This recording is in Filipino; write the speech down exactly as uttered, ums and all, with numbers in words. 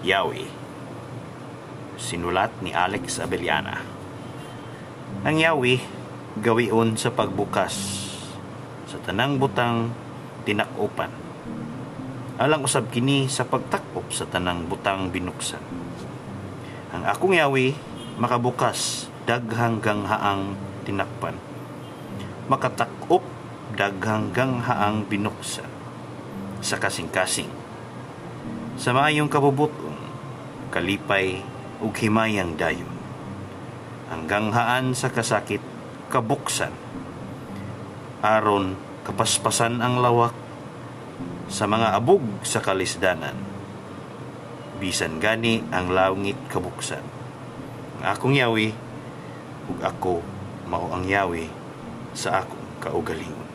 Yahweh. Sinulat ni Alex Abellana. Ang Yahweh gawion sa pagbukas sa tanang butang tinak'opan. Alang usab kini sa pagtakop sa tanang butang binuksan. Ang akong Yahweh makabukas daghang ganghaang tinakpan. Makatakop daghang ganghaang binuksan sa kasing-kasing. Sa maayong kabubuton, kalipay ug himayang dayon. Ang ganghaan sa kasakit, kabuksan. Aron kapaspasan ang lawak sa mga abog sa kalisdanan. Bisan gani ang langit kabuksan. Ang akong Yahweh, ug ako mao ang Yahweh sa akong kaugalingon.